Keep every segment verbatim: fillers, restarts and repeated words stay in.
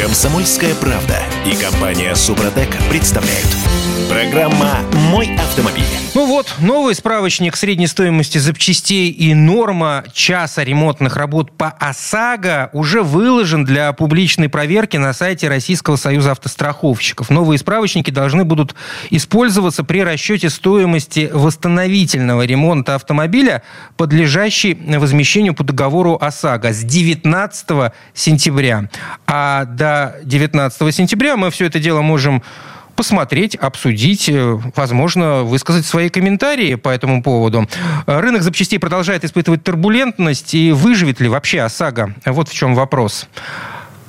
«Комсомольская правда» и компания «Супротек» представляют. Программа «Мой автомобиль». Ну вот, новый справочник средней стоимости запчастей и норма часа ремонтных работ по ОСАГО уже выложен для публичной проверки на сайте Российского Союза автостраховщиков. Новые справочники должны будут использоваться при расчете стоимости восстановительного ремонта автомобиля, подлежащей возмещению по договору ОСАГО с девятнадцатого сентября. А до девятнадцатого сентября мы все это дело можем посмотреть, обсудить, возможно, высказать свои комментарии по этому поводу. Рынок запчастей продолжает испытывать турбулентность, и выживет ли вообще ОСАГО? Вот в чем вопрос.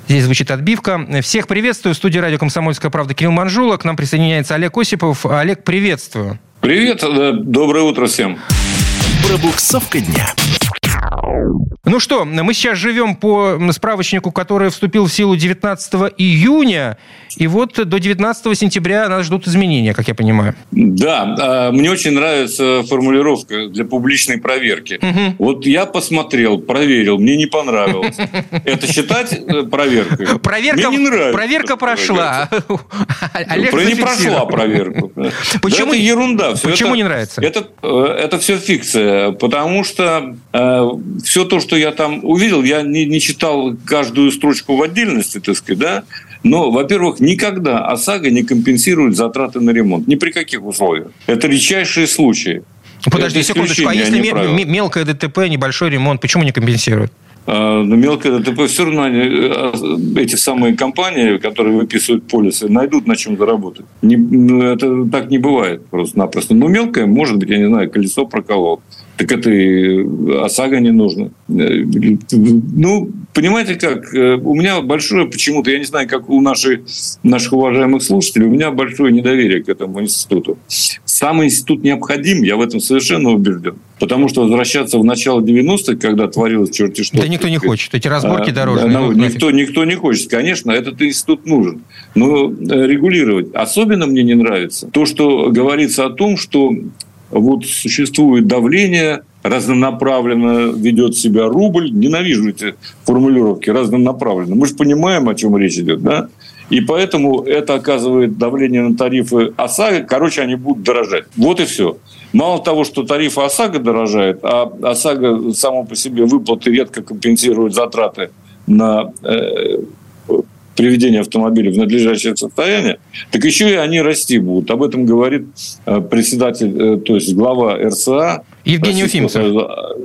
Здесь звучит отбивка. Всех приветствую. В студии радио «Комсомольская правда» Кирилл Манжула. К нам присоединяется Олег Осипов. Олег, приветствую. Привет. Доброе утро всем. Пробуксовка дня. Ну что, мы сейчас живем по справочнику, который вступил в силу девятнадцатого июня, и вот до девятнадцатого сентября нас ждут изменения, как я понимаю. Да, мне очень нравится формулировка для публичной проверки. Угу. Вот я посмотрел, проверил, мне не понравилось. Это считать проверкой? Проверка, мне не нравится. Проверка прошла. Про не прошла проверку. Почему? Да, это ерунда. Все почему это, не нравится? Это, это все фикция, потому что э, все то, что что я там увидел, я не, не читал каждую строчку в отдельности, так сказать, да, но, во-первых, никогда ОСАГО не компенсирует затраты на ремонт, ни при каких условиях. Это редчайшие случаи. Подожди это секундочку, а если мел- мелкое ДТП, небольшой ремонт, почему не компенсируют? А, ну, мелкое ДТП все равно они, эти самые компании, которые выписывают полисы, найдут на чем заработать. Не, это так не бывает просто-напросто. Но мелкое, может быть, я не знаю, колесо проколол. Так это и ОСАГО не нужно. Ну, понимаете как, у меня большое почему-то, я не знаю, как у наших, наших уважаемых слушателей, у меня большое недоверие к этому институту. Сам институт необходим, я в этом совершенно убежден. Потому что возвращаться в начало девяностых, когда творилось черти что... Да никто не хочет, эти разборки дорожные. А, никто, никто не хочет, конечно, этот институт нужен. Но регулировать. Особенно мне не нравится то, что говорится о том, что... Вот существует давление, разнонаправленно ведет себя рубль. Ненавижу эти формулировки, разнонаправленно. Мы же понимаем, о чем речь идет, да? И поэтому это оказывает давление на тарифы ОСАГО. Короче, они будут дорожать. Вот и все. Мало того, что тарифы ОСАГО дорожают, а ОСАГО само по себе выплаты редко компенсирует затраты на э, приведение автомобиля в надлежащее состояние, так еще и они расти будут. Об этом говорит председатель, то есть глава РСА. Евгений Уфимцев.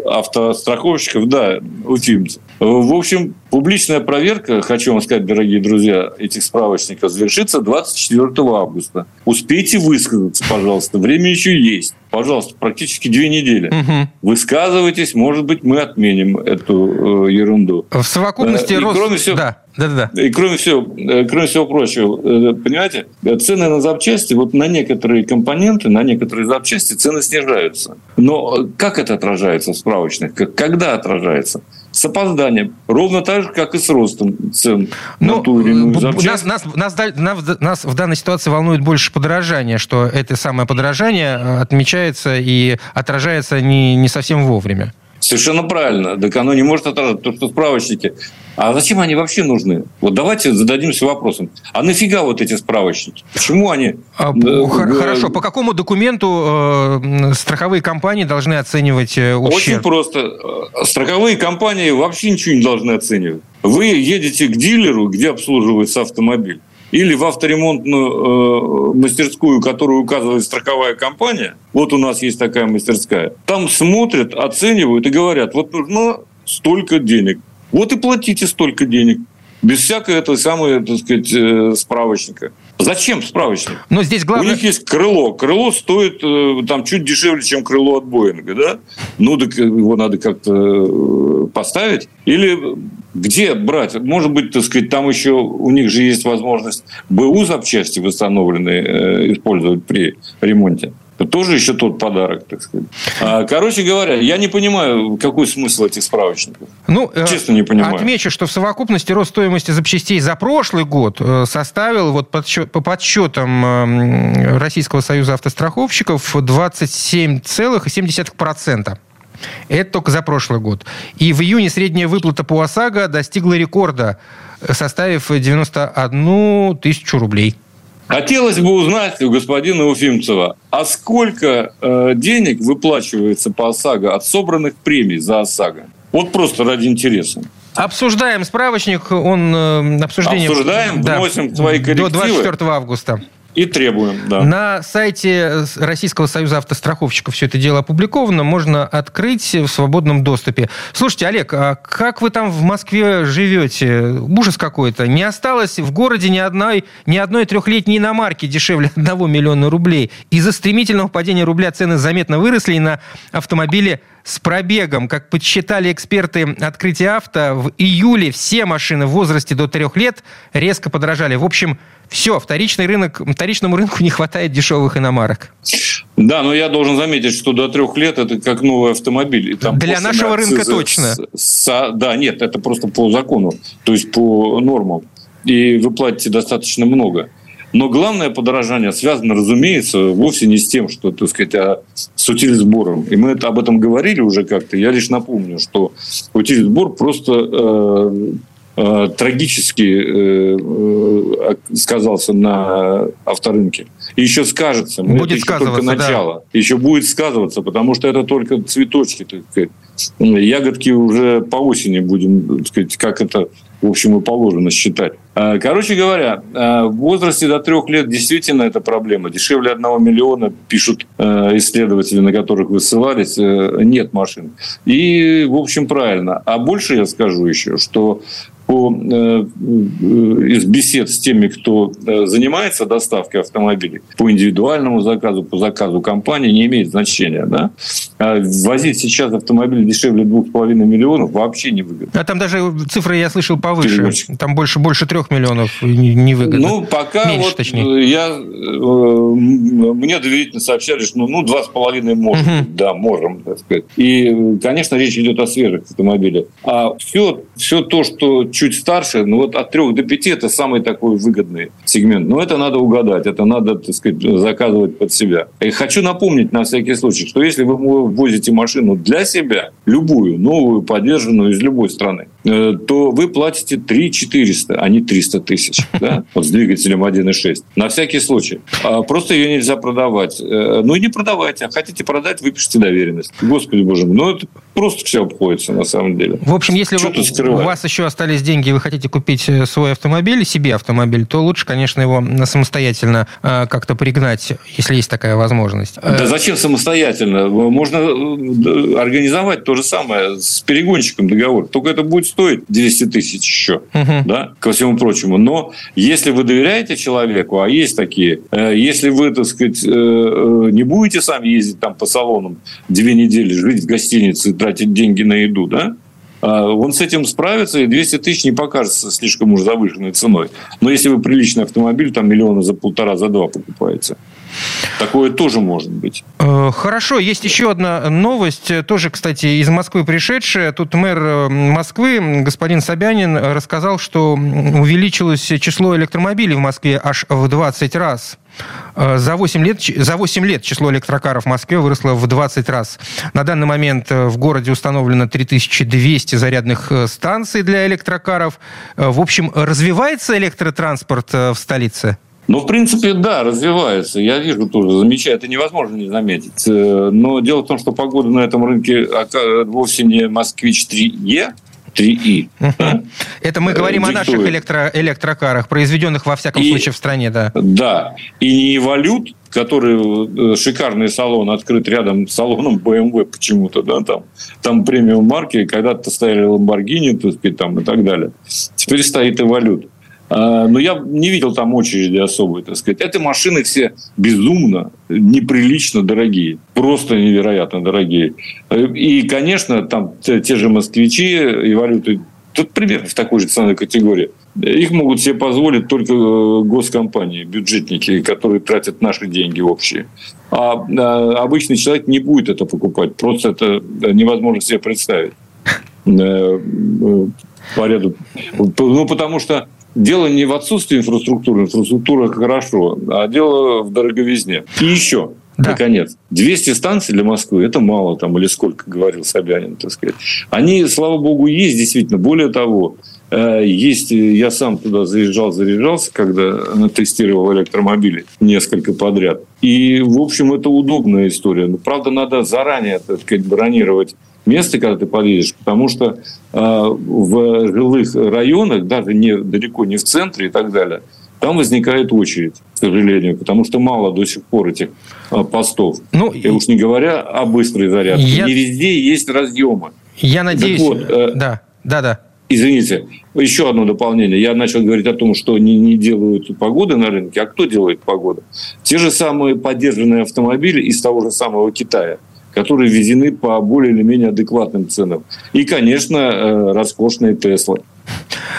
Автостраховщиков, да, Уфимцев. В общем, публичная проверка, хочу вам сказать, дорогие друзья, этих справочников завершится двадцать четвёртого августа. Успейте высказаться, пожалуйста, время еще есть. Пожалуйста, практически две недели. Угу. Высказывайтесь, может быть, мы отменим эту э, ерунду. В совокупности э, рост... Кроме всего... Да. Да-да-да. И кроме всего, кроме всего прочего, понимаете, цены на запчасти, вот на некоторые компоненты, на некоторые запчасти цены снижаются. Но как это отражается в справочных? Когда отражается? С опозданием. Ровно так же, как и с ростом цен ну, на ту или иную запчасть. Нас, нас, нас, нас в данной ситуации волнует больше подорожание, что это самое подорожание отмечается и отражается не, не совсем вовремя. Совершенно правильно. Так оно не может отражать то, что справочники. А зачем они вообще нужны? Вот давайте зададимся вопросом. А нафига вот эти справочники? Почему они... Хорошо. По какому документу страховые компании должны оценивать ущерб? Очень просто. Страховые компании вообще ничего не должны оценивать. Вы едете к дилеру, где обслуживается автомобиль, или в авторемонтную э, мастерскую, которую указывает страховая компания, вот у нас есть такая мастерская, там смотрят, оценивают и говорят, вот нужно столько денег, вот и платите столько денег. Без всякого этого самого, так сказать, справочника. Зачем справочник? Но здесь главное... У них есть крыло. Крыло стоит там чуть дешевле, чем крыло от Боинга, да? Ну, так его надо как-то поставить. Или где брать? Может быть, так сказать, там еще у них же есть возможность БУ запчасти восстановленные использовать при ремонте. Это тоже еще тот подарок, так сказать. Короче говоря, я не понимаю, какой смысл этих справочников. Ну, честно, не понимаю. Отмечу, что в совокупности рост стоимости запчастей за прошлый год составил, вот по подсчетам Российского Союза автостраховщиков, двадцать семь целых семь десятых процента. Это только за прошлый год. И в июне средняя выплата по ОСАГО достигла рекорда – составив девяносто одну тысячу рублей. Хотелось бы узнать у господина Уфимцева, а сколько э, денег выплачивается по ОСАГО от собранных премий за ОСАГО? Вот просто ради интереса. Обсуждаем справочник, он э, обсуждение... Обсуждаем, да, вносим свои коррективы. До двадцать четвёртого августа. И требуем, да. На сайте Российского Союза автостраховщиков все это дело опубликовано, можно открыть в свободном доступе. Слушайте, Олег, а как вы там в Москве живете? Ужас какой-то. Не осталось в городе ни одной, ни одной трехлетней иномарки дешевле одного миллиона рублей. Из-за стремительного падения рубля цены заметно выросли и на автомобили с пробегом. Как подсчитали эксперты «Открытия авто», в июле все машины в возрасте до трех лет резко подорожали. В общем, все, вторичный рынок, вторичному рынку не хватает дешевых иномарок. Да, но я должен заметить, что до трех лет это как новый автомобиль. И там для нашего акцизы, рынка точно. С, с, да, нет, это просто по закону, то есть по нормам. И вы платите достаточно много. Но главное подорожание связано, разумеется, вовсе не с тем, что, так сказать, а с утильсбором. И мы это, об этом говорили уже как-то. Я лишь напомню, что утильсбор просто э, э, трагически э, э, сказался на авторынке. И еще скажется. Будет это сказываться, еще только начало. Да. Еще будет сказываться, потому что это только цветочки, так сказать. Ягодки уже по осени будем, так сказать, как это... в общем, и положено считать. Короче говоря, в возрасте до трех лет действительно это проблема. Дешевле одного миллиона, пишут исследователи, на которых вы ссылались, нет машин. И, в общем, правильно. А больше я скажу еще, что по, из бесед с теми, кто занимается доставкой автомобилей, по индивидуальному заказу, по заказу компании, не имеет значения. Да? Возить сейчас автомобили дешевле двух с половиной миллионов вообще невыгодно. А там даже цифры, я слышал, повыше. Там больше, больше трех миллионов невыгодно. Ну, пока меньше, вот точнее. Я, мне доверительно сообщали, что ну, два с половиной может uh-huh. быть, да, можем, так сказать. И, конечно, речь идет о свежих автомобилях. А все, все то, что чуть старше, ну вот от трёх до пяти, это самый такой выгодный сегмент. Но это надо угадать, это надо, так сказать, заказывать под себя. И хочу напомнить на всякий случай, что если вы возите машину для себя, любую, новую, подержанную из любой страны, то вы платите три тысячи четыреста, а не триста тысяч, да? Вот с двигателем один и шесть. На всякий случай. Просто ее нельзя продавать. Ну и не продавайте. А хотите продать, выпишите доверенность. Господи боже мой. Ну это просто все обходится на самом деле. В общем, если вы, у вас еще остались деньги, и вы хотите купить свой автомобиль, себе автомобиль, то лучше, конечно, его самостоятельно как-то пригнать, если есть такая возможность. Да зачем самостоятельно? Можно организовать то же самое с перегонщиком договор. Только это будет стоит двести тысяч еще, угу. да, ко всему прочему. Но если вы доверяете человеку, а есть такие, если вы, так сказать, не будете сами ездить там по салонам две недели, жить в гостинице, тратить деньги на еду, да, он с этим справится, и двести тысяч не покажется слишком уж завышенной ценой. Но если вы приличный автомобиль, там миллиона за полтора, за два покупаете. Такое тоже может быть. Хорошо, есть еще одна новость, тоже, кстати, из Москвы пришедшая. Тут мэр Москвы, господин Собянин, рассказал, что увеличилось число электромобилей в Москве аж в двадцать раз. За восемь лет, за восемь лет число электрокаров в Москве выросло в двадцать раз. На данный момент в городе установлено три тысячи двести зарядных станций для электрокаров. В общем, развивается электротранспорт в столице? Ну, в принципе, да, развивается. Я вижу тоже, замечаю, это невозможно не заметить. Но дело в том, что погода на этом рынке вовсе не «Москвич-три Е», три И. Да? Это мы говорим диктует. О наших электро- электрокарах, произведенных, во всяком и, случае, в стране. Да, да. И не валют, который шикарный салон открыт рядом с салоном бэ эм вэ почему-то, да, там, там премиум марки, когда-то стояли Lamborghini, так сказать, там, и так далее. Теперь стоит и валют. Но я не видел там очереди особой, так сказать. Это машины все безумно, неприлично дорогие. Просто невероятно дорогие. И, конечно, там те же москвичи и валюты, тут примерно в такой же ценовой категории. Их могут себе позволить только госкомпании, бюджетники, которые тратят наши деньги общие. А обычный человек не будет это покупать. Просто это невозможно себе представить. По ряду. Ну, потому что дело не в отсутствии инфраструктуры, инфраструктура хорошо, а дело в дороговизне. И еще, да. наконец, двести станций для Москвы, это мало, там, или сколько, говорил Собянин, так сказать. Они, слава богу, есть действительно. Более того, Есть, я сам туда заезжал, заряжался, когда тестировал электромобили несколько подряд. И, в общем, это удобная история. Но, правда, надо заранее, так сказать, бронировать место, когда ты подъедешь, потому что э, в жилых районах, даже не, далеко не в центре и так далее, там возникает очередь, к сожалению, потому что мало до сих пор этих э, постов. Ну, я и... уж не говоря о быстрой зарядке. Я... Не везде есть разъемы. Я надеюсь... Так вот, э... да, да, да. Извините, еще одно дополнение. Я начал говорить о том, что не, не делают погоды на рынке. А кто делает погоду? Те же самые подержанные автомобили из того же самого Китая, которые ввезены по более или менее адекватным ценам. И, конечно, роскошные Теслы.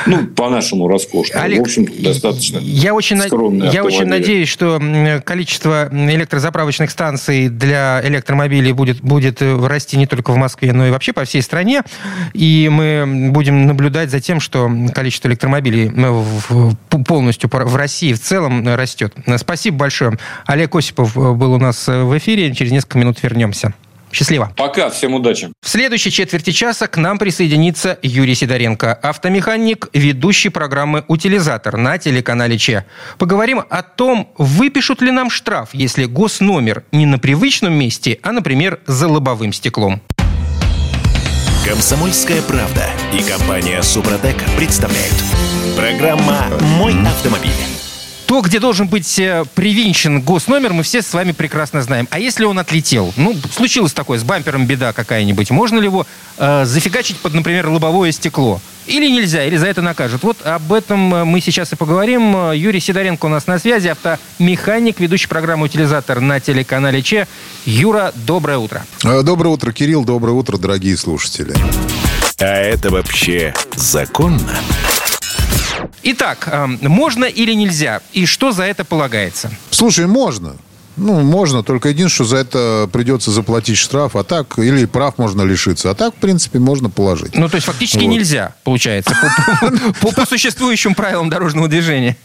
Ну, по-нашему роскошно. Олег, в общем, достаточно я очень, скромный я очень надеюсь, что количество электрозаправочных станций для электромобилей будет, будет расти не только в Москве, но и вообще по всей стране. И мы будем наблюдать за тем, что количество электромобилей полностью в России в целом растет. Спасибо большое. Олег Осипов был у нас в эфире. Через несколько минут вернемся. Счастливо. Пока, всем удачи. В следующей четверти часа к нам присоединится Юрий Сидоренко, автомеханик, ведущий программы «Утилизатор» на телеканале Че. Поговорим о том, выпишут ли нам штраф, если госномер не на привычном месте, а, например, за лобовым стеклом. «Комсомольская правда» и компания «Супротек» представляют. Программа «Мой автомобиль». То, где должен быть привинчен госномер, мы все с вами прекрасно знаем. А если он отлетел? Ну, случилось такое, с бампером беда какая-нибудь. Можно ли его э, зафигачить под, например, лобовое стекло? Или нельзя, или за это накажут? Вот об этом мы сейчас и поговорим. Юрий Сидоренко у нас на связи, автомеханик, ведущий программы «Утилизатор» на телеканале Че. Юра, доброе утро. Доброе утро, Кирилл. Доброе утро, дорогие слушатели. А это вообще законно? Итак, можно или нельзя? И что за это полагается? Слушай, можно. Ну, можно, только единственное, что за это придется заплатить штраф, а так, или прав можно лишиться, а так, в принципе, можно положить. Ну, то есть, фактически вот. Нельзя, получается, по существующим правилам дорожного движения.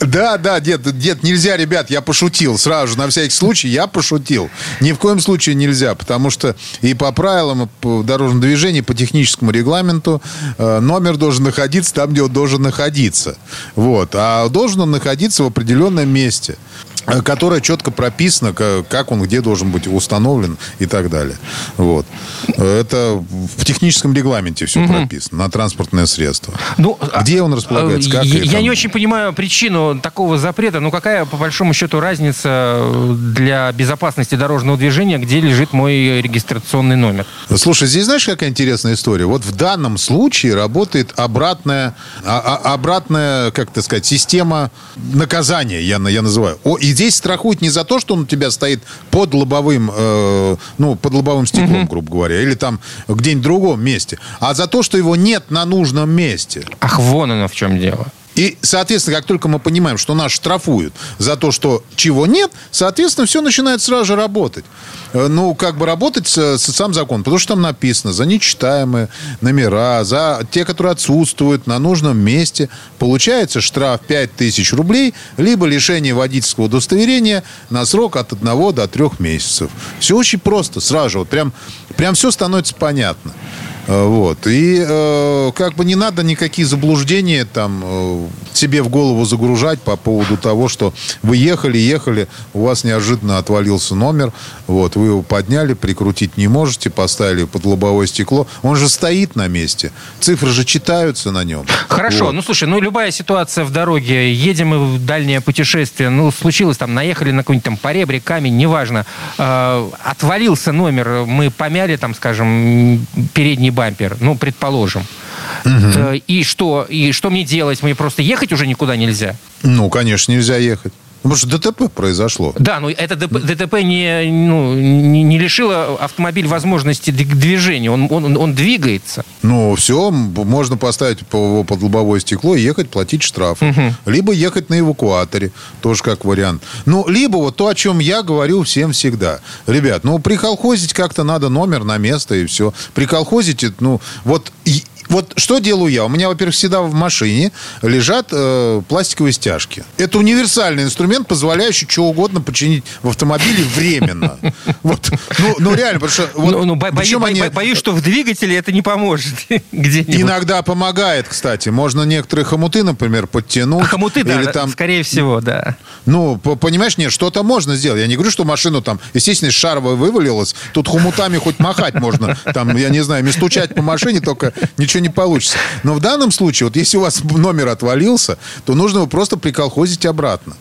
Да, да, дед, дед, нельзя, ребят, я пошутил. Сразу же, на всякий случай, я пошутил. Ни в коем случае нельзя, потому что и по правилам дорожного движения, и по техническому регламенту номер должен находиться там, где он должен находиться. Вот. А должен он находиться в определенном месте, которое четко прописано, как он, где должен быть установлен и так далее. Вот. Это в техническом регламенте все угу. прописано, на транспортное средство. Ну, где он располагается, как я, я не очень понимаю причину такого запрета. Ну, какая, по большому счету, разница для безопасности дорожного движения, где лежит мой регистрационный номер? Слушай, здесь знаешь, какая интересная история? Вот в данном случае работает обратная, обратная, как так сказать, система наказания, я, я называю. И здесь страхуют не за то, что он у тебя стоит под лобовым, э, ну, под лобовым стеклом, mm-hmm. грубо говоря, или там где-нибудь в другом месте, а за то, что его нет на нужном месте. Ах, вон оно в чем дело. И, соответственно, как только мы понимаем, что нас штрафуют за то, что чего нет, соответственно, все начинает сразу же работать. Ну, как бы работать сам закон, потому что там написано за нечитаемые номера, за те, которые отсутствуют на нужном месте. Получается штраф пять тысяч рублей, либо лишение водительского удостоверения на срок от одного до трёх месяцев. Все очень просто, сразу же, вот прям, прям все становится понятно. Вот. И э, как бы не надо никакие заблуждения там, э, себе в голову загружать по поводу того, что вы ехали, ехали, у вас неожиданно отвалился номер, вот, вы его подняли, прикрутить не можете, поставили под лобовое стекло. Он же стоит на месте, цифры же читаются на нем. Хорошо, вот. Ну слушай, ну любая ситуация в дороге, едем мы в дальнее путешествие, ну случилось там, наехали на какой-нибудь там поребрик, камень, неважно, э, отвалился номер, мы помяли там, скажем, передний бампер, бампер, ну, предположим. Угу. И что? И что мне делать? Мне просто ехать уже никуда нельзя? Ну, конечно, нельзя ехать. Потому что ДТП произошло. Да, но это ДТП не, ну, не, не лишило автомобиль возможности движения. Он, он, он двигается. Ну, все, можно поставить его под лобовое стекло и ехать, платить штрафы. Угу. Либо ехать на эвакуаторе, тоже как вариант. Ну, либо вот то, о чем я говорю всем всегда. Ребят, ну, приколхозить как-то надо номер на место и все. Приколхозить, ну, вот... Вот что делаю я? У меня, во-первых, всегда в машине лежат э, пластиковые стяжки. Это универсальный инструмент, позволяющий что угодно починить в автомобиле временно. Вот. Ну, ну реально, потому что... Вот, ну, ну, бо- боюсь, они... боюсь, что в двигателе это не поможет где-нибудь. Иногда помогает, кстати. Можно некоторые хомуты, например, подтянуть. А хомуты, или да, там... скорее всего, да. Ну, понимаешь, нет, что-то можно сделать. Я не говорю, что машину там, естественно, шаровой вывалилась. Тут хомутами хоть махать можно. Там, я не знаю, местучать по машине, только ничего не получится. Но в данном случае, вот если у вас номер отвалился, то нужно его просто приколхозить обратно.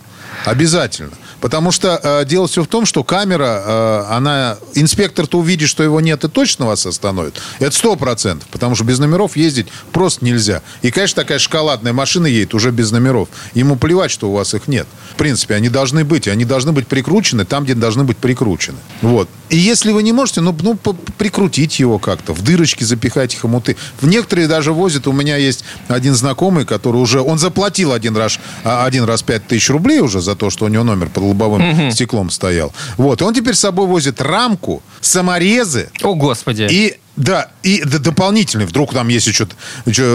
Обязательно. Потому что э, дело все в том, что камера, э, она... Инспектор-то увидит, что его нет, и точно вас остановит. Это сто процентов. Потому что без номеров ездить просто нельзя. И, конечно, такая шоколадная машина едет уже без номеров. Ему плевать, что у вас их нет. В принципе, они должны быть. Они должны быть прикручены там, где должны быть прикручены. Вот. И если вы не можете, ну, ну прикрутить его как-то. В дырочки запихайте хомуты. В некоторые даже возят. У меня есть один знакомый, который уже... Он заплатил один раз, один раз пять тысяч рублей уже за... за то, что у него номер под лобовым mm-hmm. стеклом стоял. Вот. И он теперь с собой возит рамку, саморезы. О, Господи. И... Да, и дополнительный, вдруг там есть еще,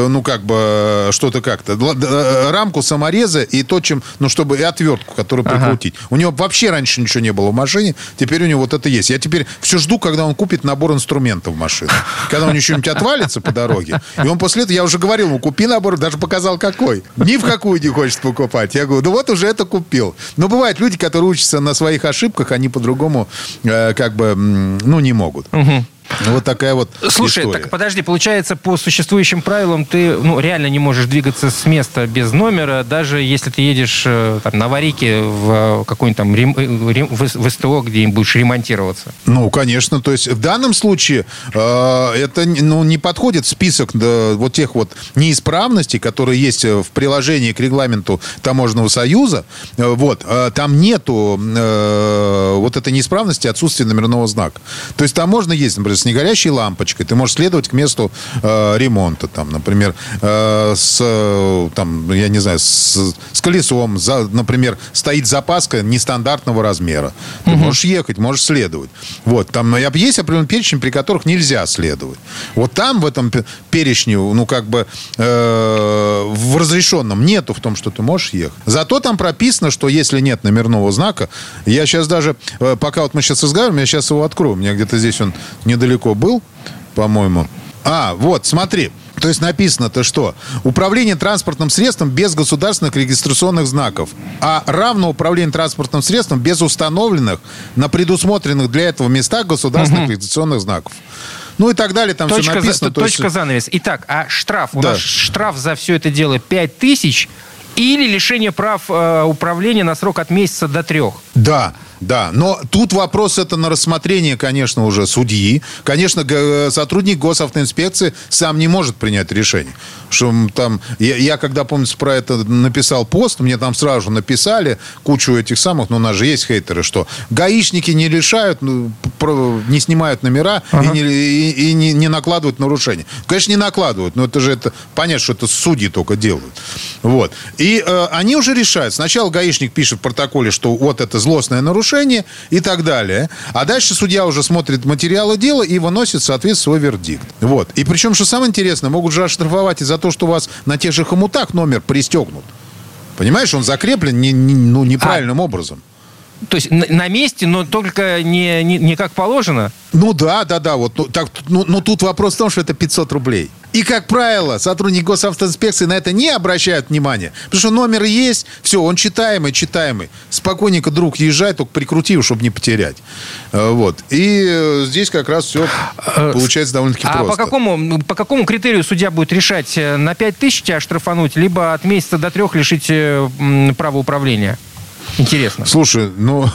ну, как бы, что-то как-то, рамку, саморезы и то, чем, ну, чтобы и отвертку, которую прикрутить. Ага. У него вообще раньше ничего не было в машине, теперь у него вот это есть. Я теперь все жду, когда он купит набор инструментов в машину. Когда у него что-нибудь отвалится по дороге, и он после этого, я уже говорил ему, купи набор, даже показал какой. Ни в какую не хочет покупать. Я говорю, ну, вот уже это купил. Но бывают люди, которые учатся на своих ошибках, они по-другому, как бы, ну, не могут. Угу. Ну, вот такая вот Слушай, история. Так подожди, получается, по существующим правилам ты ну, реально не можешь двигаться с места без номера, даже если ты едешь там, на аварийке в какой-нибудь там рем... в СТО, где им будешь ремонтироваться. Ну, конечно, то есть в данном случае э, это ну, не подходит в список да, вот тех вот неисправностей, которые есть в приложении к регламенту Таможенного союза. Э, вот, э, там нету э, вот этой неисправности, отсутствия номерного знака. То есть там можно ездить, например, с негорящей лампочкой, ты можешь следовать к месту э, ремонта, там, например, э, с, э, там, я не знаю, с, с колесом, за, например, стоит запаска нестандартного размера. Ты угу. можешь ехать, можешь следовать. Вот, там есть определенный перечень, при которых нельзя следовать. Вот там, в этом перечне, ну, как бы, э, в разрешенном нету в том, что ты можешь ехать. Зато там прописано, что если нет номерного знака, я сейчас даже, э, пока вот мы сейчас разговариваем, я сейчас его открою, у меня где-то здесь он недалеко был, по-моему. А, вот, смотри. То есть написано-то что? Управление транспортным средством без государственных регистрационных знаков. А равно управление транспортным средством без установленных на предусмотренных для этого местах государственных угу. регистрационных знаков. Ну и так далее, там точка все написано. За, то точка есть... занавес. Итак, а штраф? Да. У нас штраф за все это дело пять тысяч или лишение прав э, управления на срок от месяца до трех? Да. Да, но тут вопрос это на рассмотрение, конечно, уже судьи. Конечно, сотрудник госавтоинспекции сам не может принять решение. Что там, я, я когда, помню, про это написал пост, мне там сразу же написали кучу этих самых, ну, у нас же есть хейтеры, что гаишники не лишают, не снимают номера ага. и, не, и, и не, не накладывают нарушения. Конечно, не накладывают, но это же это, понятно, что это судьи только делают. Вот. И э, они уже решают. Сначала гаишник пишет в протоколе, что вот это злостное нарушение, и так далее. А дальше судья уже смотрит материалы дела и выносит, соответственно, свой вердикт. Вот. И причем, что самое интересное, могут же оштрафовать и за то, что у вас на тех же хомутах номер пристегнут. Понимаешь, он закреплен не, не, ну, неправильным а... образом. То есть на, на месте, но только не, не, не как положено? Ну да, да, да. Вот, ну, так, ну, но тут вопрос в том, что это пятьсот рублей. И, как правило, сотрудники госавтоинспекции на это не обращают внимания. Потому что номер есть, все, он читаемый, читаемый. Спокойненько, друг, езжай, только прикрути его, чтобы не потерять. Вот. И здесь как раз все получается довольно-таки а просто. А по какому, по какому критерию судья будет решать? На пять тысяч тебя штрафануть, либо от месяца до трех лишить права управления? Интересно. Слушай, ну,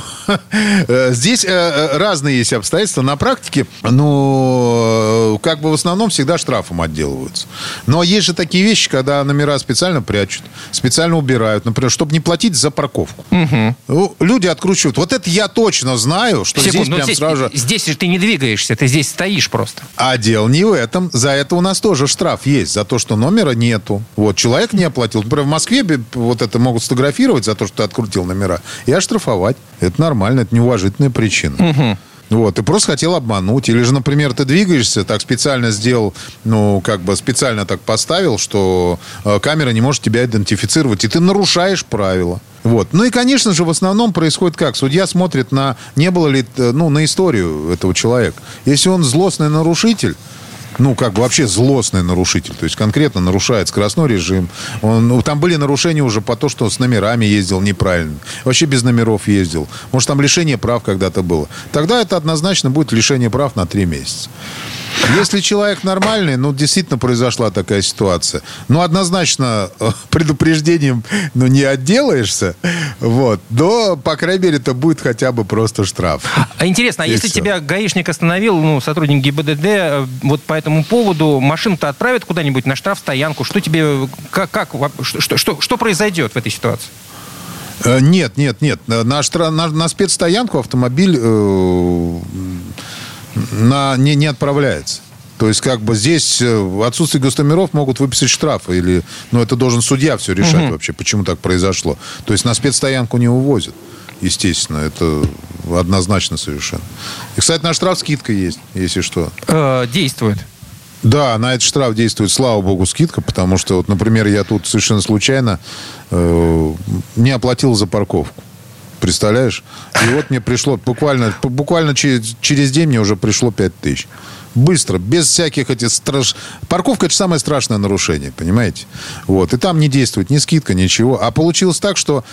здесь э, разные есть обстоятельства. На практике, ну, как бы в основном всегда штрафом отделываются. Но есть же такие вещи, когда номера специально прячут, специально убирают, например, чтобы не платить за парковку. Угу. Люди откручивают. Вот это я точно знаю, что Секунду, здесь прям здесь, сразу же... Здесь же ты не двигаешься, ты здесь стоишь просто. А дело не в этом. За это у нас тоже штраф есть, за то, что номера нету. Вот, человек не оплатил. Например, в Москве вот это могут сфотографировать за то, что ты открутил номера. И оштрафовать. Это нормально, это неуважительная причина. Угу. Вот, ты просто хотел обмануть. Или же, например, ты двигаешься, так специально сделал, ну, как бы специально так поставил, что камера не может тебя идентифицировать, и ты нарушаешь правила. Вот. Ну и, конечно же, в основном происходит как? Судья смотрит на, не было ли, ну, на историю этого человека. Если он злостный нарушитель, ну, как бы вообще злостный нарушитель, то есть конкретно нарушает скоростной режим. Он, ну, там были нарушения уже по то, что с номерами ездил неправильно. Вообще без номеров ездил. Может, там лишение прав когда-то было. Тогда это однозначно будет лишение прав на три месяца. Если человек нормальный, ну, действительно произошла такая ситуация. Ну, однозначно предупреждением, ну, не отделаешься. Вот. Но, по крайней мере, это будет хотя бы просто штраф. А интересно, а если все. тебя гаишник остановил, ну, сотрудник ГИБДД, вот по этому поводу машину-то отправят куда-нибудь на штрафстоянку? Что тебе, как, как, что, что, что произойдет в этой ситуации? Нет, нет, нет. На, штраф, на, на спецстоянку автомобиль... Э- На, не, не отправляется. То есть, как бы здесь в отсутствии гостомеров могут выписать штрафы. Или, ну, это должен судья все решать угу. вообще, почему так произошло. То есть на спецстоянку не увозят, естественно. Это однозначно совершенно. И, кстати, на штраф скидка есть, если что. Э, действует. Да, на этот штраф действует, слава богу, скидка. Потому что, вот, например, я тут совершенно случайно э, не оплатил за парковку. Представляешь? И вот мне пришло, буквально, буквально через, через день мне уже пришло пять тысяч. Быстро, без всяких этих страш... Парковка – это самое страшное нарушение, понимаете? Вот. И там не действует ни скидка, ничего. А получилось так, что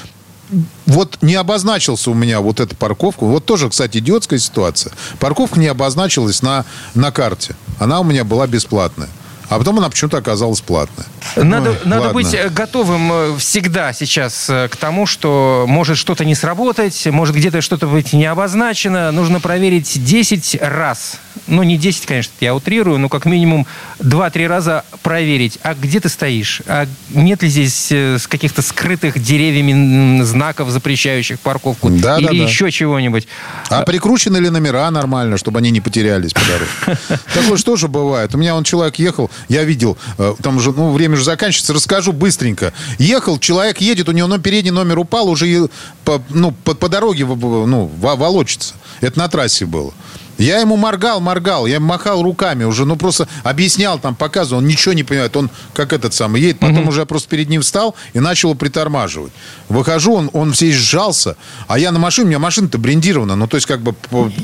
вот не обозначился у меня вот эта парковка. Вот тоже, кстати, идиотская ситуация. Парковка не обозначилась на, на карте. Она у меня была бесплатная. А потом она почему-то оказалась платная. Надо, ну, надо быть готовым всегда сейчас к тому, что может что-то не сработать, может где-то что-то быть не обозначено. Нужно проверить десять раз. Ну, не десять, конечно, я утрирую, но как минимум два-три раза проверить. А где ты стоишь? А нет ли здесь каких-то скрытых деревьями знаков, запрещающих парковку? Да, или да, еще да. чего-нибудь? А прикручены ли номера нормально, чтобы они не потерялись по дороге? Такое же тоже бывает. У меня вон человек ехал, я видел, там уже, ну, время же заканчивается, расскажу быстренько. Ехал, человек едет, у него передний номер упал, уже по, ну, по, по дороге, ну, волочится. Это на трассе было. Я ему моргал, моргал, я махал руками уже, ну, просто объяснял, там, показывал, он ничего не понимает, он как этот самый едет, потом mm-hmm. уже я просто перед ним встал и начал его притормаживать. Выхожу, он, он все сжался, а я на машине, у меня машина-то брендирована, ну, то есть, как бы,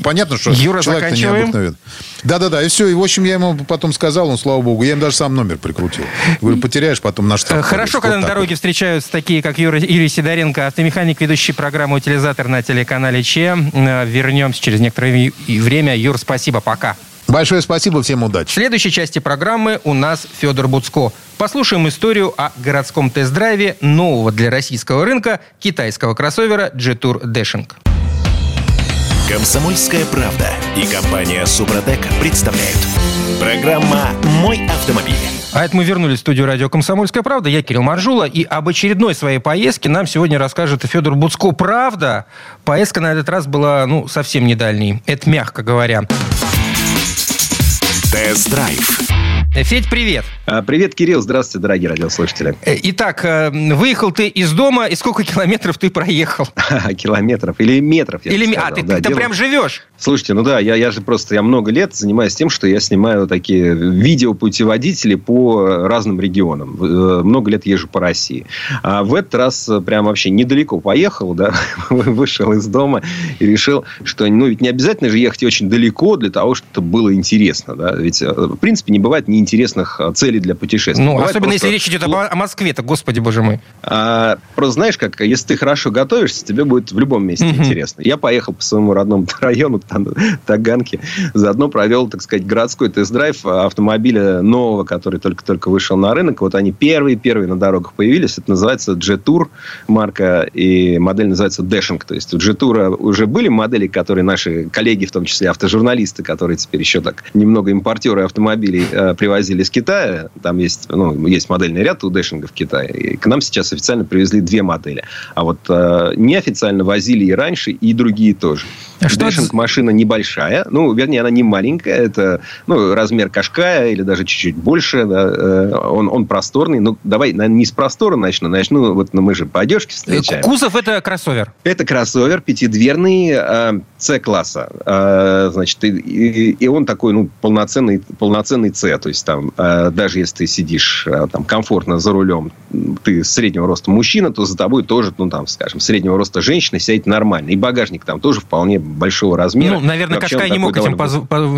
понятно, что Юра, человек-то необыкновенный. Да-да-да, и все, и, в общем, я ему потом сказал, он, слава богу, я им даже сам номер прикрутил. Говорю, потеряешь потом наш штраф. Хорошо, говоришь, когда вот на дороге вот. встречаются такие, как Юра, Юрий Сидоренко, автомеханик, ведущий программу «Утилизатор» на телеканале Че. Вернемся через некоторое время. Юр, спасибо, пока. Большое спасибо, всем удачи. В следующей части программы у нас Федор Буцко. Послушаем историю о городском тест-драйве нового для российского рынка китайского кроссовера Jetour Dashing. «Комсомольская правда» и компания «Супротек» представляют. Программа «Мой автомобиль». А это мы вернулись в студию радио «Комсомольская правда». Я Кирилл Манжула. И об очередной своей поездке нам сегодня расскажет Федор Буцко. Правда, поездка на этот раз была, ну, совсем не дальней. Это мягко говоря. Тест-драйв. Федь, привет. Привет, Кирилл. Здравствуйте, дорогие радиослушатели. Итак, выехал ты из дома, и сколько километров ты проехал? Километров или метров, я или... бы сказал. А, ты, да, ты делал... прям живешь? Слушайте, ну да, я, я же просто, я много лет занимаюсь тем, что я снимаю такие видеопутеводители по разным регионам. Много лет езжу по России. А в этот раз прям вообще недалеко поехал, да, вышел из дома и решил, что, ну, ведь не обязательно же ехать очень далеко для того, чтобы это было интересно, да, ведь, в принципе, не бывает не интересных целей для путешествий. Ну, бывает особенно просто... если речь идет об... о Москве-то, господи боже мой. А, просто знаешь, как, если ты хорошо готовишься, тебе будет в любом месте mm-hmm. интересно. Я поехал по своему родному району, там, Таганке, заодно провел, так сказать, городской тест-драйв автомобиля нового, который только-только вышел на рынок. Вот они первые-первые на дорогах появились. Это называется Jetour марка, и модель называется Dashing. То есть у Jetour уже были модели, которые наши коллеги, в том числе автожурналисты, которые теперь еще так немного импортеры автомобилей приводят, возили из Китая, там есть, ну, есть модельный ряд у Дэшинга в Китае, и к нам сейчас официально привезли две модели. А вот э, неофициально возили и раньше, и другие тоже. Дэшинг машина небольшая, ну, вернее, она не маленькая, это, ну, размер Кашкая или даже чуть-чуть больше, да, он, он просторный, ну, давай, наверное, не с простора начну, начну, вот, ну, мы же по одежке встречаем. Кузов — это кроссовер? Это кроссовер, пятидверный, С-класса, значит, и, и он такой, ну, полноценный, полноценный С, то есть, там, даже если ты сидишь, там, комфортно за рулем, ты среднего роста мужчина, то за тобой тоже, ну, там, скажем, среднего роста женщина сядет нормально, и багажник там тоже вполне большого размера. Ну, наверное, Кашкай не мог этим поз...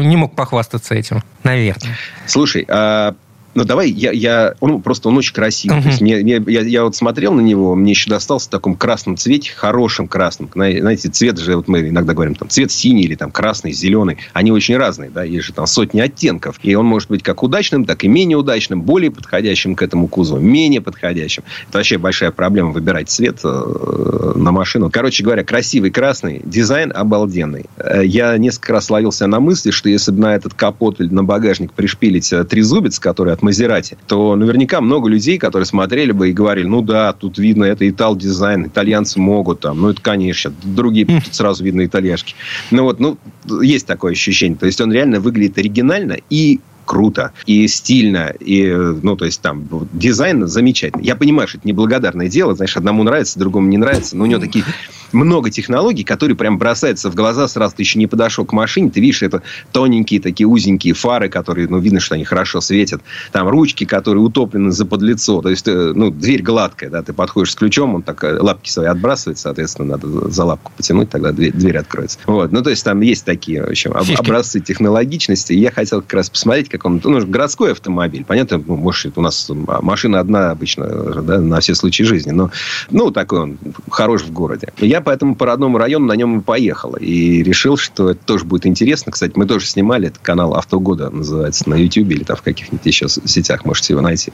не мог похвастаться этим, наверное. Слушай, а... ну, давай, я, я... Он, просто он очень красивый. Uh-huh. То есть, мне, мне, я, я вот смотрел на него, мне еще достался в таком красном цвете, хорошем красном. Знаете, цвет же, вот мы иногда говорим, там, цвет синий или там красный, зеленый. Они очень разные, да, есть же там сотни оттенков. И он может быть как удачным, так и менее удачным, более подходящим к этому кузову, менее подходящим. Это вообще большая проблема — выбирать цвет на машину. Короче говоря, красивый красный, дизайн обалденный. Я несколько раз ловился на мысли, что если бы на этот капот или на багажник пришпилить трезубец, который от Мазерати, то наверняка много людей, которые смотрели бы и говорили, ну да, тут видно, это итал-дизайн, итальянцы могут, там, ну это, конечно, другие, тут сразу видно итальяшки. Ну вот, ну, есть такое ощущение. То есть, он реально выглядит оригинально и круто, и стильно, и, ну, то есть, там, дизайн замечательный. Я понимаю, что это неблагодарное дело, знаешь, одному нравится, другому не нравится, но у него такие много технологий, которые прям бросаются в глаза, сразу ты еще не подошел к машине, ты видишь, это тоненькие такие узенькие фары, которые, ну, видно, что они хорошо светят, там, ручки, которые утоплены за подлицо, то есть, ну, дверь гладкая, да, ты подходишь с ключом, он так лапки свои отбрасывает, соответственно, надо за лапку потянуть, тогда дверь, дверь откроется. Вот, ну, то есть, там есть такие, в общем, об, образцы технологичности, и я хотел как раз посмотреть, как он, ну, городской автомобиль, понятно, ну, может, у нас машина одна обычно, да, на все случаи жизни, но, ну, такой он, хорош в городе. Я поэтому по родному району на нем и поехал. И решил, что это тоже будет интересно. Кстати, мы тоже снимали. Это канал «Автогода» называется на Ютьюбе или там в каких-нибудь еще сетях можете его найти.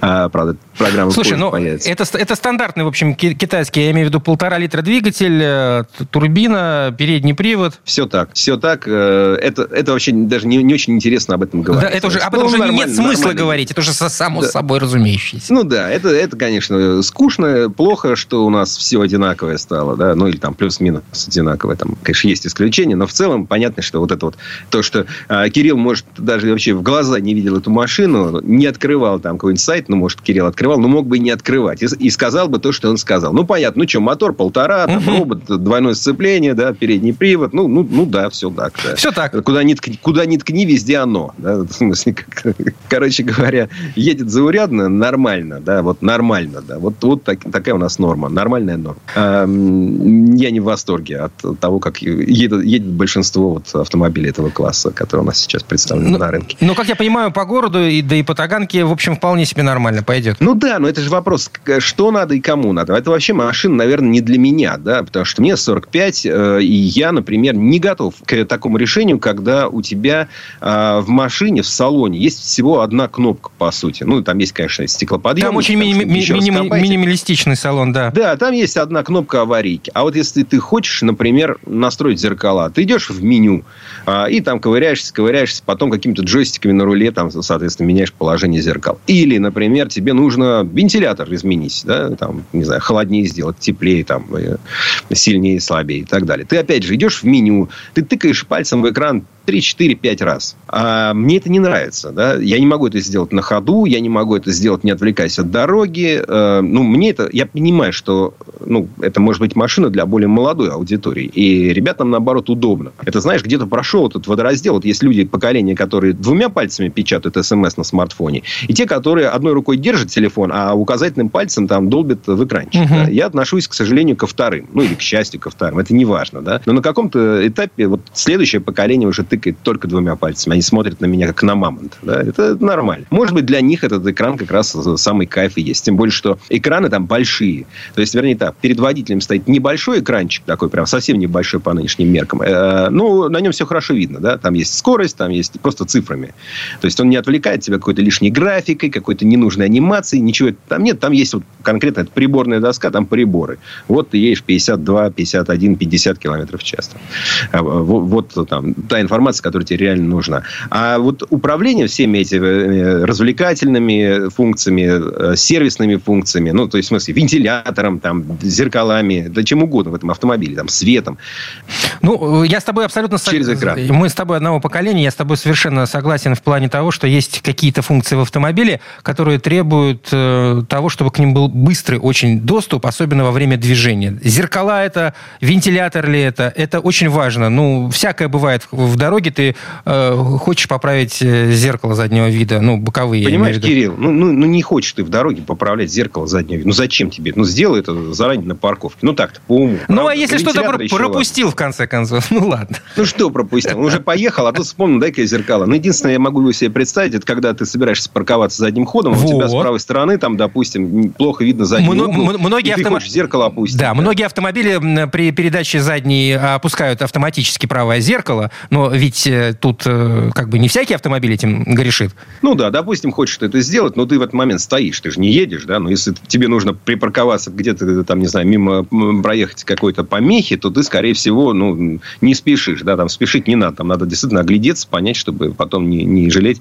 А, правда, программа Слушай, ну, появится. Это, это стандартный, в общем, китайский. Я имею в виду полтора литра двигатель, турбина, передний привод. Все так. Все так. Это, это вообще даже не, не очень интересно об этом говорить. Да, это уже, об этом уже нет смысла нормально говорить. Это уже само да. собой разумеющееся. Ну да, это, это, конечно, скучно. Плохо, что у нас все одинаковое стало. Да, ну, или там плюс-минус одинаковые. Там, конечно, есть исключения, но в целом понятно, что вот это вот, то, что э, Кирилл, может, даже вообще в глаза не видел эту машину, не открывал там какой-нибудь сайт, ну, может, Кирилл открывал, но мог бы и не открывать. И, и сказал бы то, что он сказал. Ну, понятно, ну, что, мотор полтора, там, робот, двойное сцепление, да, передний привод, ну, ну, ну да, все так. Да. Все так. Куда ни ткни, куда ни ткни, везде оно. Да, в смысле, как, короче говоря, едет заурядно, нормально, да, вот нормально, да, вот, вот так, такая у нас норма, нормальная норма. Эм, Я не в восторге от того, как едет, едет большинство вот автомобилей этого класса, которые у нас сейчас представлены но, на рынке. Но, как я понимаю, по городу, и, да и по Таганке, в общем, вполне себе нормально пойдет. Ну да, но это же вопрос, что надо и кому надо. Это вообще машина, наверное, не для меня, да, потому что мне сорок пять, э, и я, например, не готов к такому решению, когда у тебя э, в машине, в салоне есть всего одна кнопка, по сути. Ну, там есть, конечно, стеклоподъемник. Там очень ми- ми- ми- минималистичный салон, да. Да, там есть одна кнопка аварийки. А вот если ты хочешь, например, настроить зеркала, ты идешь в меню а, и там ковыряешься, ковыряешься, потом какими-то джойстиками на руле, там, соответственно, меняешь положение зеркал. Или, например, тебе нужно вентилятор изменить, да, там, не знаю, холоднее сделать, теплее, там, сильнее, слабее и так далее. Ты, опять же, идешь в меню, ты тыкаешь пальцем в экран три, четыре, пять раз. А мне это не нравится, да? Я не могу это сделать на ходу, я не могу это сделать, не отвлекаясь от дороги. Э, ну, мне это... Я понимаю, что, ну, это может быть машина для более молодой аудитории. И ребятам, наоборот, удобно. Это, знаешь, где-то прошел этот водораздел. Вот есть люди, поколения, которые двумя пальцами печатают СМС на смартфоне, и те, которые одной рукой держат телефон, а указательным пальцем там долбят в экранчик. Угу. Да? Я отношусь, к сожалению, ко вторым. Ну, или, к счастью, ко вторым. Это не важно, да? Но на каком-то этапе вот следующее поколение уже тыкает только двумя пальцами. Они смотрят на меня как на мамонта. Да? Это нормально. Может быть, для них этот экран как раз самый кайф и есть. Тем более, что экраны там большие. То есть, вернее так, перед водителем стоит небольшой экранчик такой, прям совсем небольшой по нынешним меркам. Э, ну, на нем все хорошо видно. Да? Там есть скорость, там есть просто цифрами. То есть, он не отвлекает тебя какой-то лишней графикой, какой-то ненужной анимацией. Ничего там нет. Там есть вот конкретно это приборная доска, там приборы. Вот ты едешь пятьдесят два, пятьдесят один, пятьдесят километров в час. Вот там та информация, которая тебе реально нужна. А вот управление всеми этими развлекательными функциями, сервисными функциями, ну, то есть, в смысле, вентилятором, там, зеркалами, да чем угодно в этом автомобиле, там, светом. Ну, я с тобой абсолютно... Через экран. Мы с тобой одного поколения, я с тобой совершенно согласен в плане того, что есть какие-то функции в автомобиле, которые требуют того, чтобы к ним был быстрый очень доступ, особенно во время движения. Зеркала это, вентилятор ли это, это очень важно. Ну, всякое бывает в дороге, ты э, хочешь поправить зеркало заднего вида, ну, боковые. Понимаешь, Кирилл, ну, ну, ну не хочешь ты в дороге поправлять зеркало заднего вида. Ну, зачем тебе? Ну, сделай это заранее на парковке. Ну, так-то, по уму. Ну, правда? А если что-то пропустил, ладно. В конце концов, ну, ладно. Ну, что пропустил? Он уже поехал, а тут вспомнил, дай-ка я зеркало. Ну, единственное, я могу себе представить, это когда ты собираешься парковаться задним ходом, вот. У тебя с правой стороны, там, допустим, плохо видно задний Мно- угол, многие и автом... ты хочешь зеркало опустить. Да, да, многие автомобили при передаче задней опускают автоматически правое зеркало, но ведь тут как бы не всякий автомобиль этим грешит. Ну да, допустим, хочешь ты это сделать, но ты в этот момент стоишь, ты же не едешь, да, но если тебе нужно припарковаться где-то, там, не знаю, мимо проехать какой-то помехи, то ты, скорее всего, ну, не спешишь, да, там, спешить не надо, там надо действительно оглядеться, понять, чтобы потом не, не жалеть,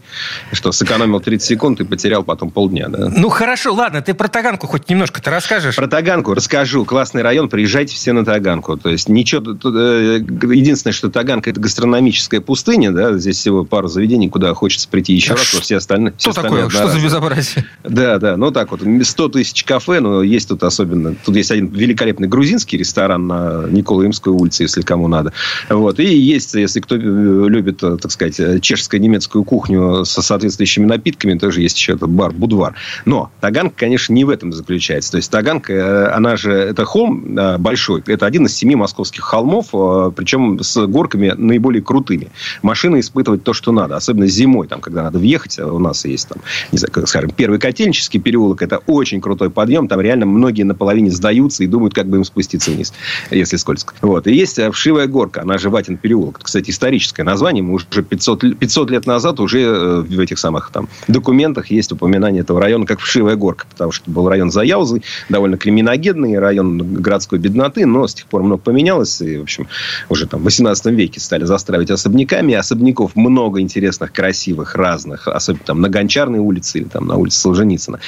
что сэкономил тридцать секунд и потерял потом полдня, да. Ну хорошо, ладно, ты про Таганку хоть немножко-то расскажешь? Про Таганку расскажу, классный район, приезжайте все на Таганку, то есть ничего, единственное, что Таганка это гастрономическая пустыня, да, здесь всего пару заведений, куда хочется прийти еще а раз, но все остальные... Что все такое? Остальные, что да, за безобразие? Да, да, ну так вот, сто тысяч кафе, но есть тут особенно, тут есть один великолепный грузинский ресторан на Николаевской улице, если кому надо, вот, и есть, если кто любит, так сказать, чешско-немецкую кухню со соответствующими напитками, тоже есть еще этот бар «Будвар». Но Таганка, конечно, не в этом заключается. То есть Таганка, она же, это холм большой, это один из семи московских холмов, причем с горками наиболее крутыми. Машины испытывать то, что надо, особенно зимой, там, когда надо въехать, у нас есть, там, не знаю, как, скажем, первый Котельнический переулок, это очень крутой подъем, там реально многие наполовине сдаются и думают, как бы им спуститься вниз, если скользко. Вот. И есть вшивая горка, она же Ватин переулок, это, кстати, историческое название, мы уже пятьсот лет назад уже в этих самых там документах есть упоминание этого района как вшивая горка, потому что был район Заяузы, довольно криминогенный, район городской бедноты, но с тех пор много поменялось, и, в общем, уже там в восемнадцатом веке стали застраивать особняками, особняков много интересных, красивых, разных, особенно там на Гончарной улице или там на улице Солженицына.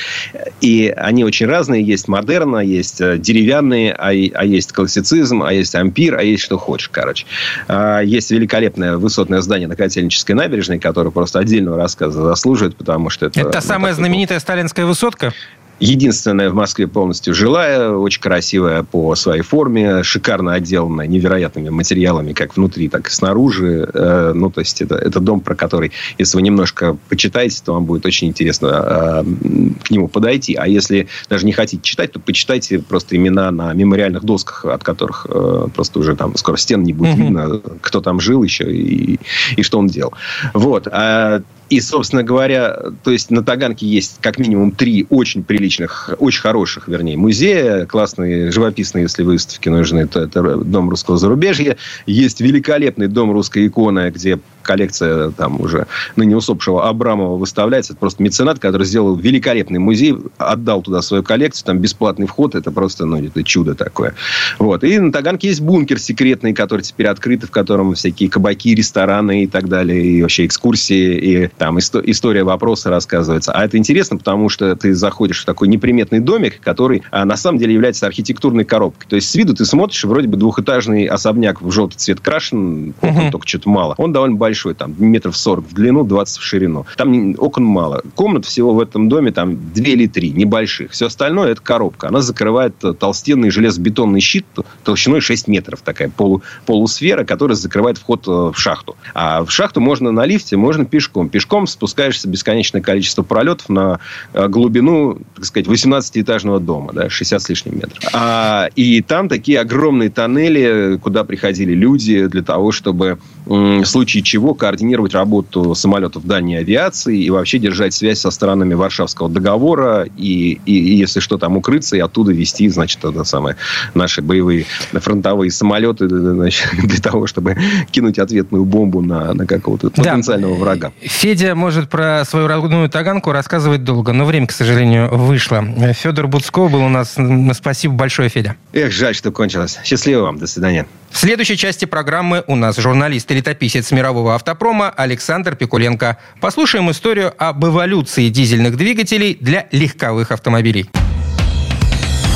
И они очень разные, есть модерна, есть деревянные, а, а есть классицизм, а есть ампир, а есть что хочешь, короче. А, есть великолепное высотное здание на Котельнической набережной, которое просто отдельного рассказа заслуживает, потому что это... Это та ну, самая знаменитая сталинская высотка? Единственная в Москве полностью жилая, очень красивая по своей форме, шикарно отделанная невероятными материалами, как внутри, так и снаружи. Ну, то есть, это, это дом, про который, если вы немножко почитаете, то вам будет очень интересно к нему подойти. А если даже не хотите читать, то почитайте просто имена на мемориальных досках, от которых просто уже там скоро стен не будет видно, кто там жил еще и, и что он делал. Вот. И, собственно говоря, то есть на Таганке есть как минимум три очень приличных, очень хороших, вернее, музея. Классные, живописные, если выставки нужны, то это Дом русского зарубежья. Есть великолепный Дом русской иконы, где коллекция там уже ныне усопшего Абрамова выставляется. Это просто меценат, который сделал великолепный музей, отдал туда свою коллекцию. Там бесплатный вход. Это просто, ну, это чудо такое. Вот. И на Таганке есть бункер секретный, который теперь открыт, в котором всякие кабаки, рестораны и так далее. И вообще экскурсии, и... Там исто- история вопроса рассказывается. А это интересно, потому что ты заходишь в такой неприметный домик, который а, на самом деле является архитектурной коробкой. То есть с виду ты смотришь, вроде бы двухэтажный особняк в желтый цвет крашен, окон uh-huh. только что-то мало. Он довольно большой, там метров сорок в длину, двадцать в ширину. Там окон мало. Комнат всего в этом доме там две или три небольших. Все остальное это коробка. Она закрывает толстенный железобетонный щит толщиной шесть метров. Такая полу- полусфера, которая закрывает вход в шахту. А в шахту можно на лифте, можно пешком. Пешком спускаешься бесконечное количество пролетов на глубину, так сказать, восемнадцатиэтажного дома, да, шестьдесят с лишним метров. А, и там такие огромные тоннели, куда приходили люди для того, чтобы в случае чего координировать работу самолетов дальней авиации и вообще держать связь со странами Варшавского договора и, и, и если что, там укрыться и оттуда вести, значит, это самое, наши боевые фронтовые самолеты, значит, для того, чтобы кинуть ответную бомбу на, на какого-то потенциального да. врага. Федя может про свою родную Таганку рассказывать долго, но время, к сожалению, вышло. Федор Буцко был у нас. Спасибо большое, Федя. Эх, жаль, что кончилось. Счастливо вам. До свидания. В следующей части программы у нас журналист и летописец мирового автопрома Александр Пикуленко. Послушаем историю об эволюции дизельных двигателей для легковых автомобилей.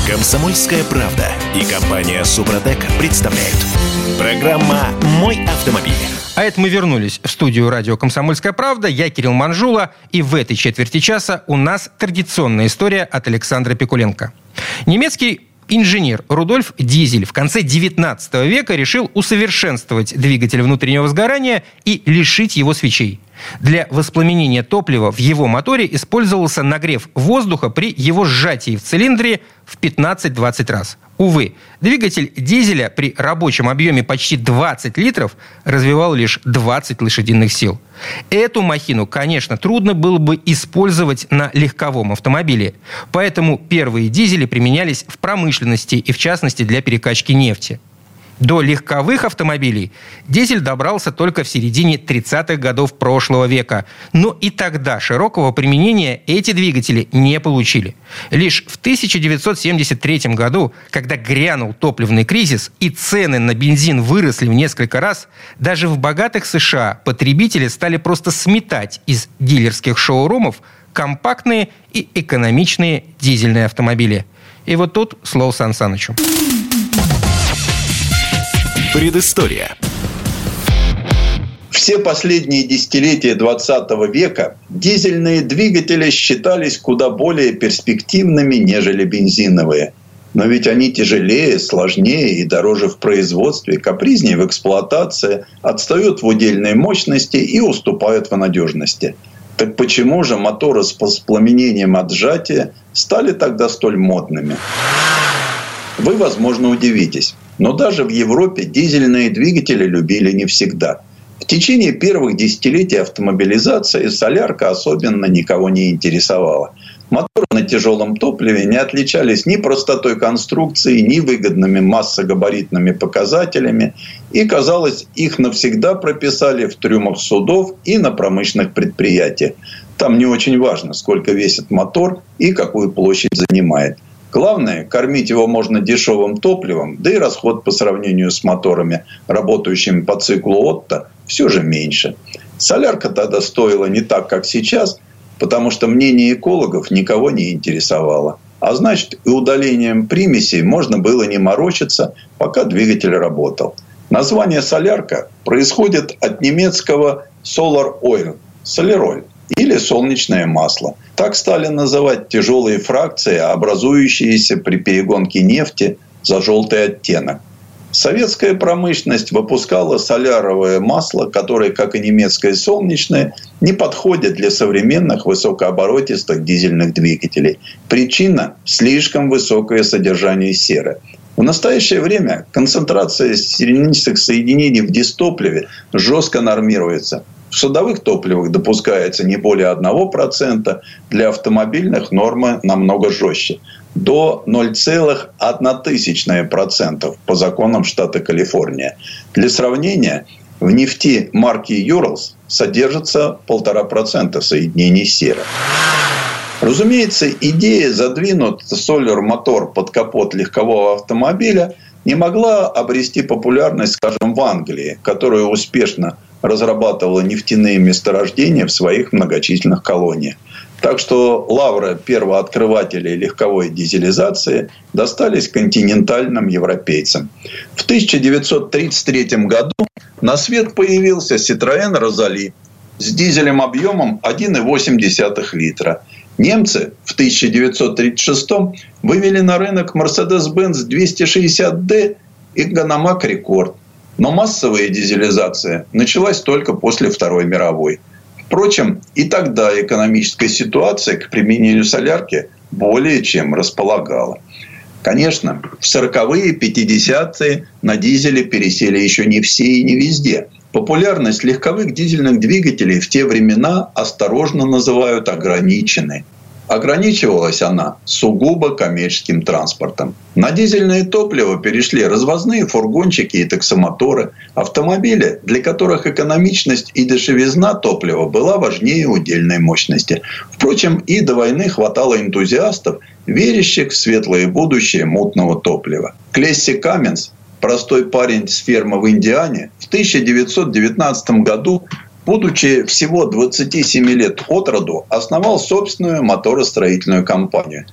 «Комсомольская правда» и компания «Супротек» представляют. Программа «Мой автомобиль». А это мы вернулись в студию радио «Комсомольская правда». Я Кирилл Манжула. И в этой четверти часа у нас традиционная история от Александра Пикуленко. Немецкий инженер Рудольф Дизель в конце девятнадцатого века решил усовершенствовать двигатель внутреннего сгорания и лишить его свечей. Для воспламенения топлива в его моторе использовался нагрев воздуха при его сжатии в цилиндре в пятнадцать-двадцать раз. Увы, двигатель дизеля при рабочем объеме почти двадцать литров развивал лишь двадцать лошадиных сил. Эту махину, конечно, трудно было бы использовать на легковом автомобиле. Поэтому первые дизели применялись в промышленности и, в частности, для перекачки нефти. До легковых автомобилей дизель добрался только в середине тридцатых годов прошлого века. Но и тогда широкого применения эти двигатели не получили. Лишь в тысяча девятьсот семьдесят третьем году, когда грянул топливный кризис и цены на бензин выросли в несколько раз, даже в богатых США потребители стали просто сметать из дилерских шоурумов компактные и экономичные дизельные автомобили. И вот тут слово Сан Санычу. Предыстория. Все последние десятилетия двадцатого века дизельные двигатели считались куда более перспективными, нежели бензиновые. Но ведь они тяжелее, сложнее и дороже в производстве, капризнее в эксплуатации, отстают в удельной мощности и уступают в надежности. Так почему же моторы с воспламенением от сжатия стали тогда столь модными? Вы, возможно, удивитесь. Но даже в Европе дизельные двигатели любили не всегда. В течение первых десятилетий автомобилизации солярка особенно никого не интересовала. Моторы на тяжелом топливе не отличались ни простотой конструкции, ни выгодными массогабаритными показателями. И, казалось, их навсегда прописали в трюмах судов и на промышленных предприятиях. Там не очень важно, сколько весит мотор и какую площадь занимает. Главное, кормить его можно дешевым топливом, да и расход по сравнению с моторами, работающими по циклу Отто, все же меньше. Солярка тогда стоила не так, как сейчас, потому что мнение экологов никого не интересовало. А значит, и удалением примесей можно было не морочиться, пока двигатель работал. Название «солярка» происходит от немецкого «Solar Oil» – «соляроль» или «солнечное масло». Так стали называть тяжелые фракции, образующиеся при перегонке нефти за желтый оттенок. Советская промышленность выпускала соляровое масло, которое, как и немецкое солнечное, не подходит для современных высокооборотистых дизельных двигателей. Причина – слишком высокое содержание серы. В настоящее время концентрация сернистых соединений в дистопливе жестко нормируется. В судовых топливах допускается не более одного процента, для автомобильных нормы намного жестче – до ноль целых одна тысячная процента по законам штата Калифорния. Для сравнения, в нефти марки «Юралс» содержится полтора процента соединений серы. Разумеется, идея задвинуть соляр-мотор под капот легкового автомобиля не могла обрести популярность, скажем, в Англии, которая успешно разрабатывала нефтяные месторождения в своих многочисленных колониях. Так что лавры первооткрывателей легковой дизелизации достались континентальным европейцам. В тысяча девятьсот тридцать третьем году на свет появился Citroen Rozalie с дизелем объемом один целых восемь десятых литра. Немцы в тысяча девятьсот тридцать шестом вывели на рынок Mercedes-Benz двести шестьдесят дэ и Ганомак Рекорд. Но массовая дизелизация началась только после Второй мировой. Впрочем, и тогда экономическая ситуация к применению солярки более чем располагала. Конечно, в сороковые, пятидесятые на дизеле пересели еще не все и не везде. Популярность легковых дизельных двигателей в те времена осторожно называют ограниченной. Ограничивалась она сугубо коммерческим транспортом. На дизельное топливо перешли развозные фургончики и таксомоторы, автомобили, для которых экономичность и дешевизна топлива была важнее удельной мощности. Впрочем, и до войны хватало энтузиастов, верящих в светлое будущее мутного топлива. Клесси Каменс простой парень с фермы в Индиане, в тысяча девятьсот девятнадцатом году, будучи всего двадцати семи лет от роду, основал собственную моторостроительную компанию.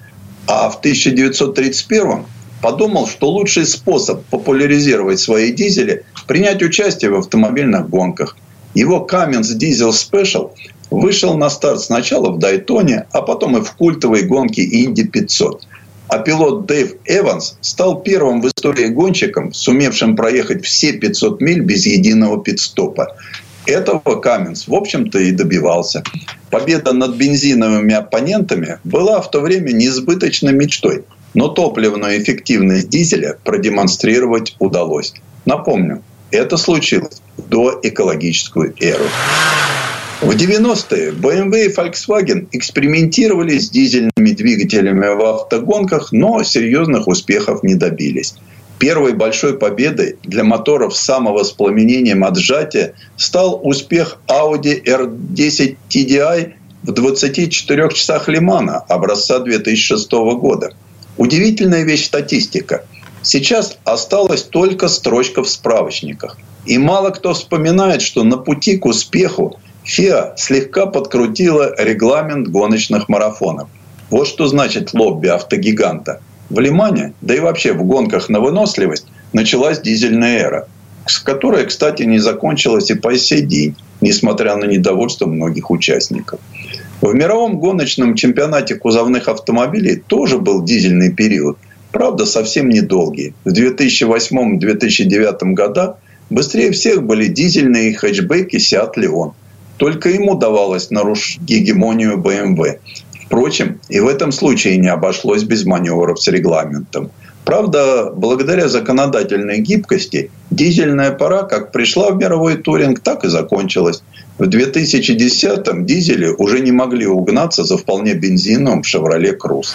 А в тысяча девятьсот тридцать первом подумал, что лучший способ популяризировать свои дизели – принять участие в автомобильных гонках. Его Каменс Дизель Спешл вышел на старт сначала в Дайтоне, а потом и в культовой гонке Инди пятьсот. А пилот Дэйв Эванс стал первым в истории гонщиком, сумевшим проехать все пятьсот миль без единого пит-стопа. Этого Каменс, в общем-то, и добивался. Победа над бензиновыми оппонентами была в то время несбыточной мечтой, но топливную эффективность дизеля продемонстрировать удалось. Напомню, это случилось до экологическую эру. В девяностые бэ эм вэ и Volkswagen экспериментировали с дизельными двигателями в автогонках, но серьезных успехов не добились. Первой большой победой для моторов с самовоспламенением от сжатия стал успех Audi эр десять ти ди ай в двадцати четырёх часах Лимана образца две тысячи шестого года. Удивительная вещь статистика. Сейчас осталась только строчка в справочниках. И мало кто вспоминает, что на пути к успеху ФИА слегка подкрутила регламент гоночных марафонов. Вот что значит лобби автогиганта. В Лимане, да и вообще в гонках на выносливость, началась дизельная эра, которая, кстати, не закончилась и по сей день, несмотря на недовольство многих участников. В мировом гоночном чемпионате кузовных автомобилей тоже был дизельный период, правда, совсем недолгий. В две тысячи восьмом — две тысячи девятом годах быстрее всех были дизельные хэтчбеки Seat Leon. Только ему удавалось нарушить гегемонию бэ эм вэ. Впрочем, и в этом случае не обошлось без маневров с регламентом. Правда, благодаря законодательной гибкости, дизельная пора как пришла в мировой туринг, так и закончилась. В две тысячи десятом дизели уже не могли угнаться за вполне бензиновым «Chevrolet Cruze».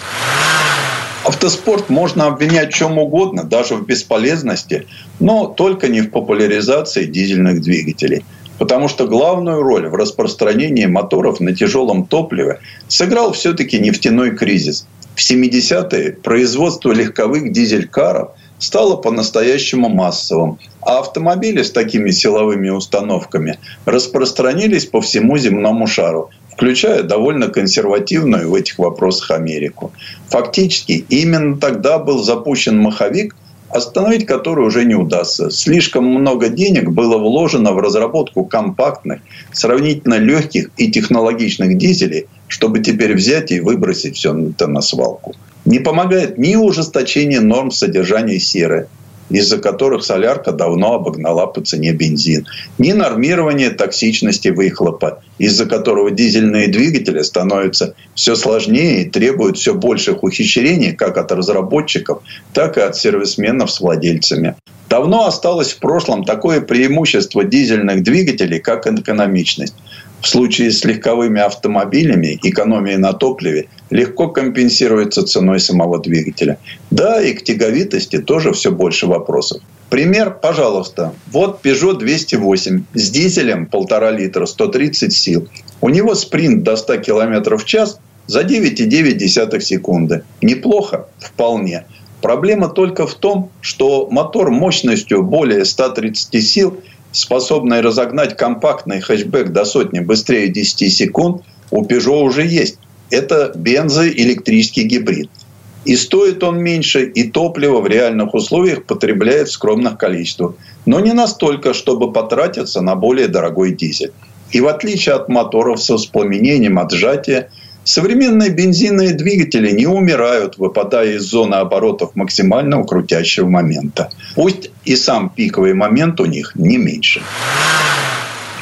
Автоспорт можно обвинять в чем угодно, даже в бесполезности, но только не в популяризации дизельных двигателей. Потому что главную роль в распространении моторов на тяжелом топливе сыграл все-таки нефтяной кризис. В семидесятые производство легковых дизель-каров стало по-настоящему массовым, а автомобили с такими силовыми установками распространились по всему земному шару, включая довольно консервативную в этих вопросах Америку. Фактически именно тогда был запущен маховик, остановить который уже не удастся. Слишком много денег было вложено в разработку компактных, сравнительно легких и технологичных дизелей, чтобы теперь взять и выбросить все это на свалку. Не помогает ни ужесточение норм содержания серы, из-за которых солярка давно обогнала по цене бензин, ни нормирование токсичности выхлопа, из-за которого дизельные двигатели становятся все сложнее и требуют все больших ухищрений как от разработчиков, так и от сервисменов с владельцами. Давно осталось в прошлом такое преимущество дизельных двигателей, как экономичность. В случае с легковыми автомобилями экономия на топливе легко компенсируется ценой самого двигателя. Да, и к тяговитости тоже все больше вопросов. Пример, пожалуйста. Вот Peugeot двести восемь с дизелем полтора литра, сто тридцать сил. У него спринт до ста км в час за девять целых девять десятых секунды. Неплохо? Вполне. Проблема только в том, что мотор мощностью более ста тридцати сил, способный разогнать компактный хэтчбэк до сотни быстрее десяти секунд, у Peugeot уже есть. Это бензоэлектрический гибрид. И стоит он меньше, и топливо в реальных условиях потребляет в скромных количествах. Но не настолько, чтобы потратиться на более дорогой дизель. И в отличие от моторов со воспламенением от сжатия, современные бензинные двигатели не умирают, выпадая из зоны оборотов максимального крутящего момента. Пусть и сам пиковый момент у них не меньше.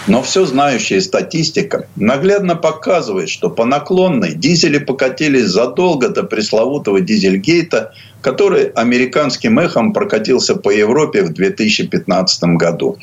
Но все знающая статистика наглядно показывает, что по наклонной дизели покатились задолго до пресловутого дизельгейта, который американским эхом прокатился по Европе в две тысячи пятнадцатом году.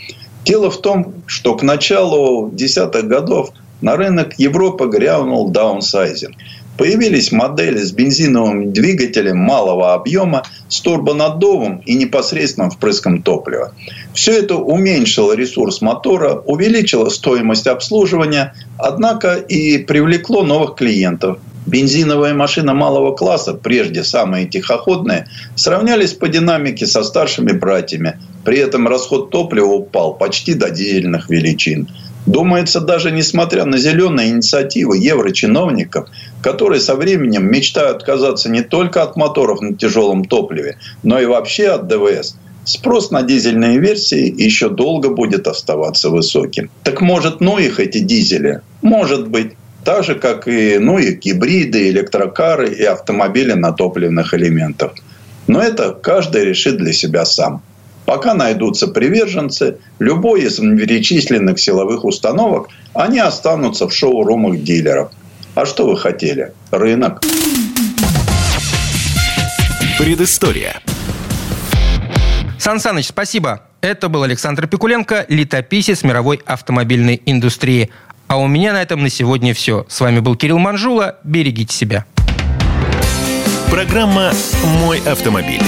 Дело в том, что к началу десятых годов на рынок Европы грянул даунсайзинг. Появились модели с бензиновым двигателем малого объема, с турбонаддувом и непосредственным впрыском топлива. Все это уменьшило ресурс мотора, увеличило стоимость обслуживания, однако и привлекло новых клиентов. Бензиновые машины малого класса, прежде самые тихоходные, сравнялись по динамике со старшими братьями. При этом расход топлива упал почти до дизельных величин. Думается, даже несмотря на зеленые инициативы еврочиновников, которые со временем мечтают отказаться не только от моторов на тяжелом топливе, но и вообще от ДВС, спрос на дизельные версии еще долго будет оставаться высоким. Так может, ну их эти дизели? Может быть. Так же, как и, ну, и гибриды, электрокары и автомобили на топливных элементах. Но это каждый решит для себя сам. Пока найдутся приверженцы, любой из перечисленных силовых установок, они останутся в шоурумах дилеров. А что вы хотели? Рынок. Предыстория. Сан Саныч, спасибо. Это был Александр Пикуленко, летописец мировой автомобильной индустрии. А у меня на этом на сегодня все. С вами был Кирилл Манжула. Берегите себя. Программа «Мой автомобиль».